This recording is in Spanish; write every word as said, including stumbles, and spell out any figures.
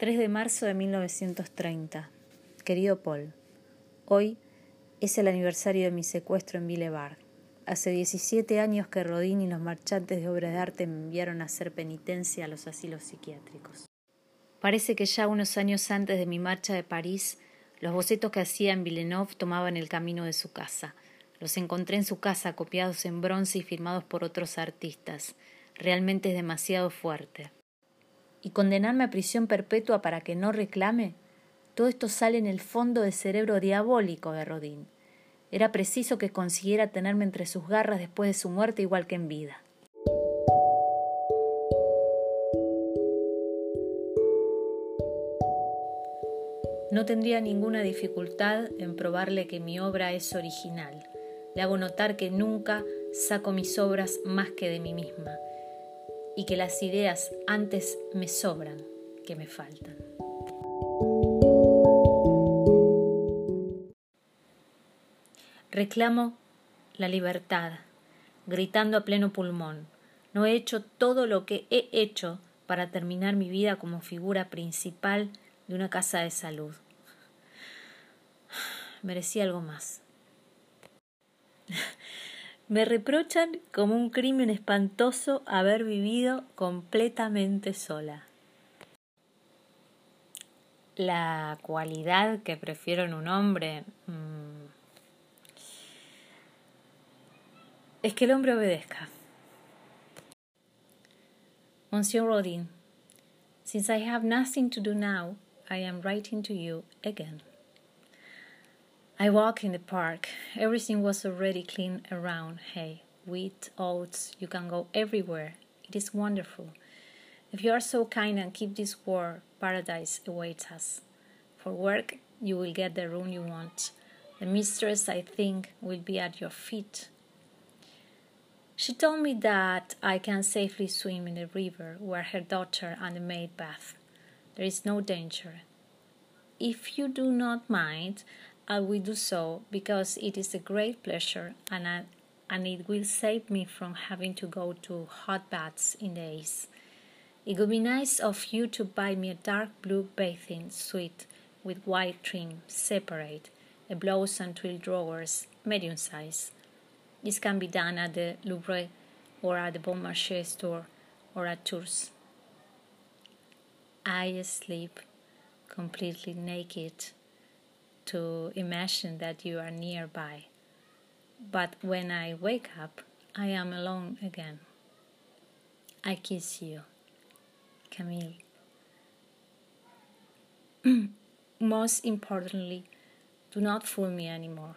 tres de marzo de mil novecientos treinta. Querido Paul, hoy es el aniversario de mi secuestro en Villebar. Hace diecisiete años que Rodin y los marchantes de obras de arte me enviaron a hacer penitencia a los asilos psiquiátricos. Parece que ya unos años antes de mi marcha de París, los bocetos que hacía en Villeneuve tomaban el camino de su casa. Los encontré en su casa, copiados en bronce y firmados por otros artistas. Realmente es demasiado fuerte. ¿Y condenarme a prisión perpetua para que no reclame? Todo esto sale en el fondo del cerebro diabólico de Rodin. Era preciso que consiguiera tenerme entre sus garras después de su muerte, igual que en vida. No tendría ninguna dificultad en probarle que mi obra es original. Le hago notar que nunca saco mis obras más que de mí misma y que las ideas antes me sobran que me faltan. Reclamo la libertad, gritando a pleno pulmón. No he hecho todo lo que he hecho para terminar mi vida como figura principal de una casa de salud. Merecía algo más. Me reprochan como un crimen espantoso haber vivido completamente sola. La cualidad que prefiero en un hombre mmm, es que el hombre obedezca. Monsieur Rodin, since I have nothing to do now, I am writing to you again. I walk in the park. Everything was already clean around. Hay, wheat, oats, you can go everywhere. It is wonderful. If you are so kind and keep this war, paradise awaits us. For work, you will get the room you want. The mistress, I think, will be at your feet. She told me that I can safely swim in the river where her daughter and the maid bathe. There is no danger. If you do not mind, I will do so because it is a great pleasure and I, and it will save me from having to go to hot baths in the east. It would be nice of you to buy me a dark blue bathing suit with white trim, separate, a blouse and twill drawers, medium size. This can be done at the Louvre or at the Bon Marché store or at Tours. I sleep completely naked to imagine that you are nearby. But when I wake up, I am alone again. I kiss you. Camille. Most importantly, do not fool me anymore.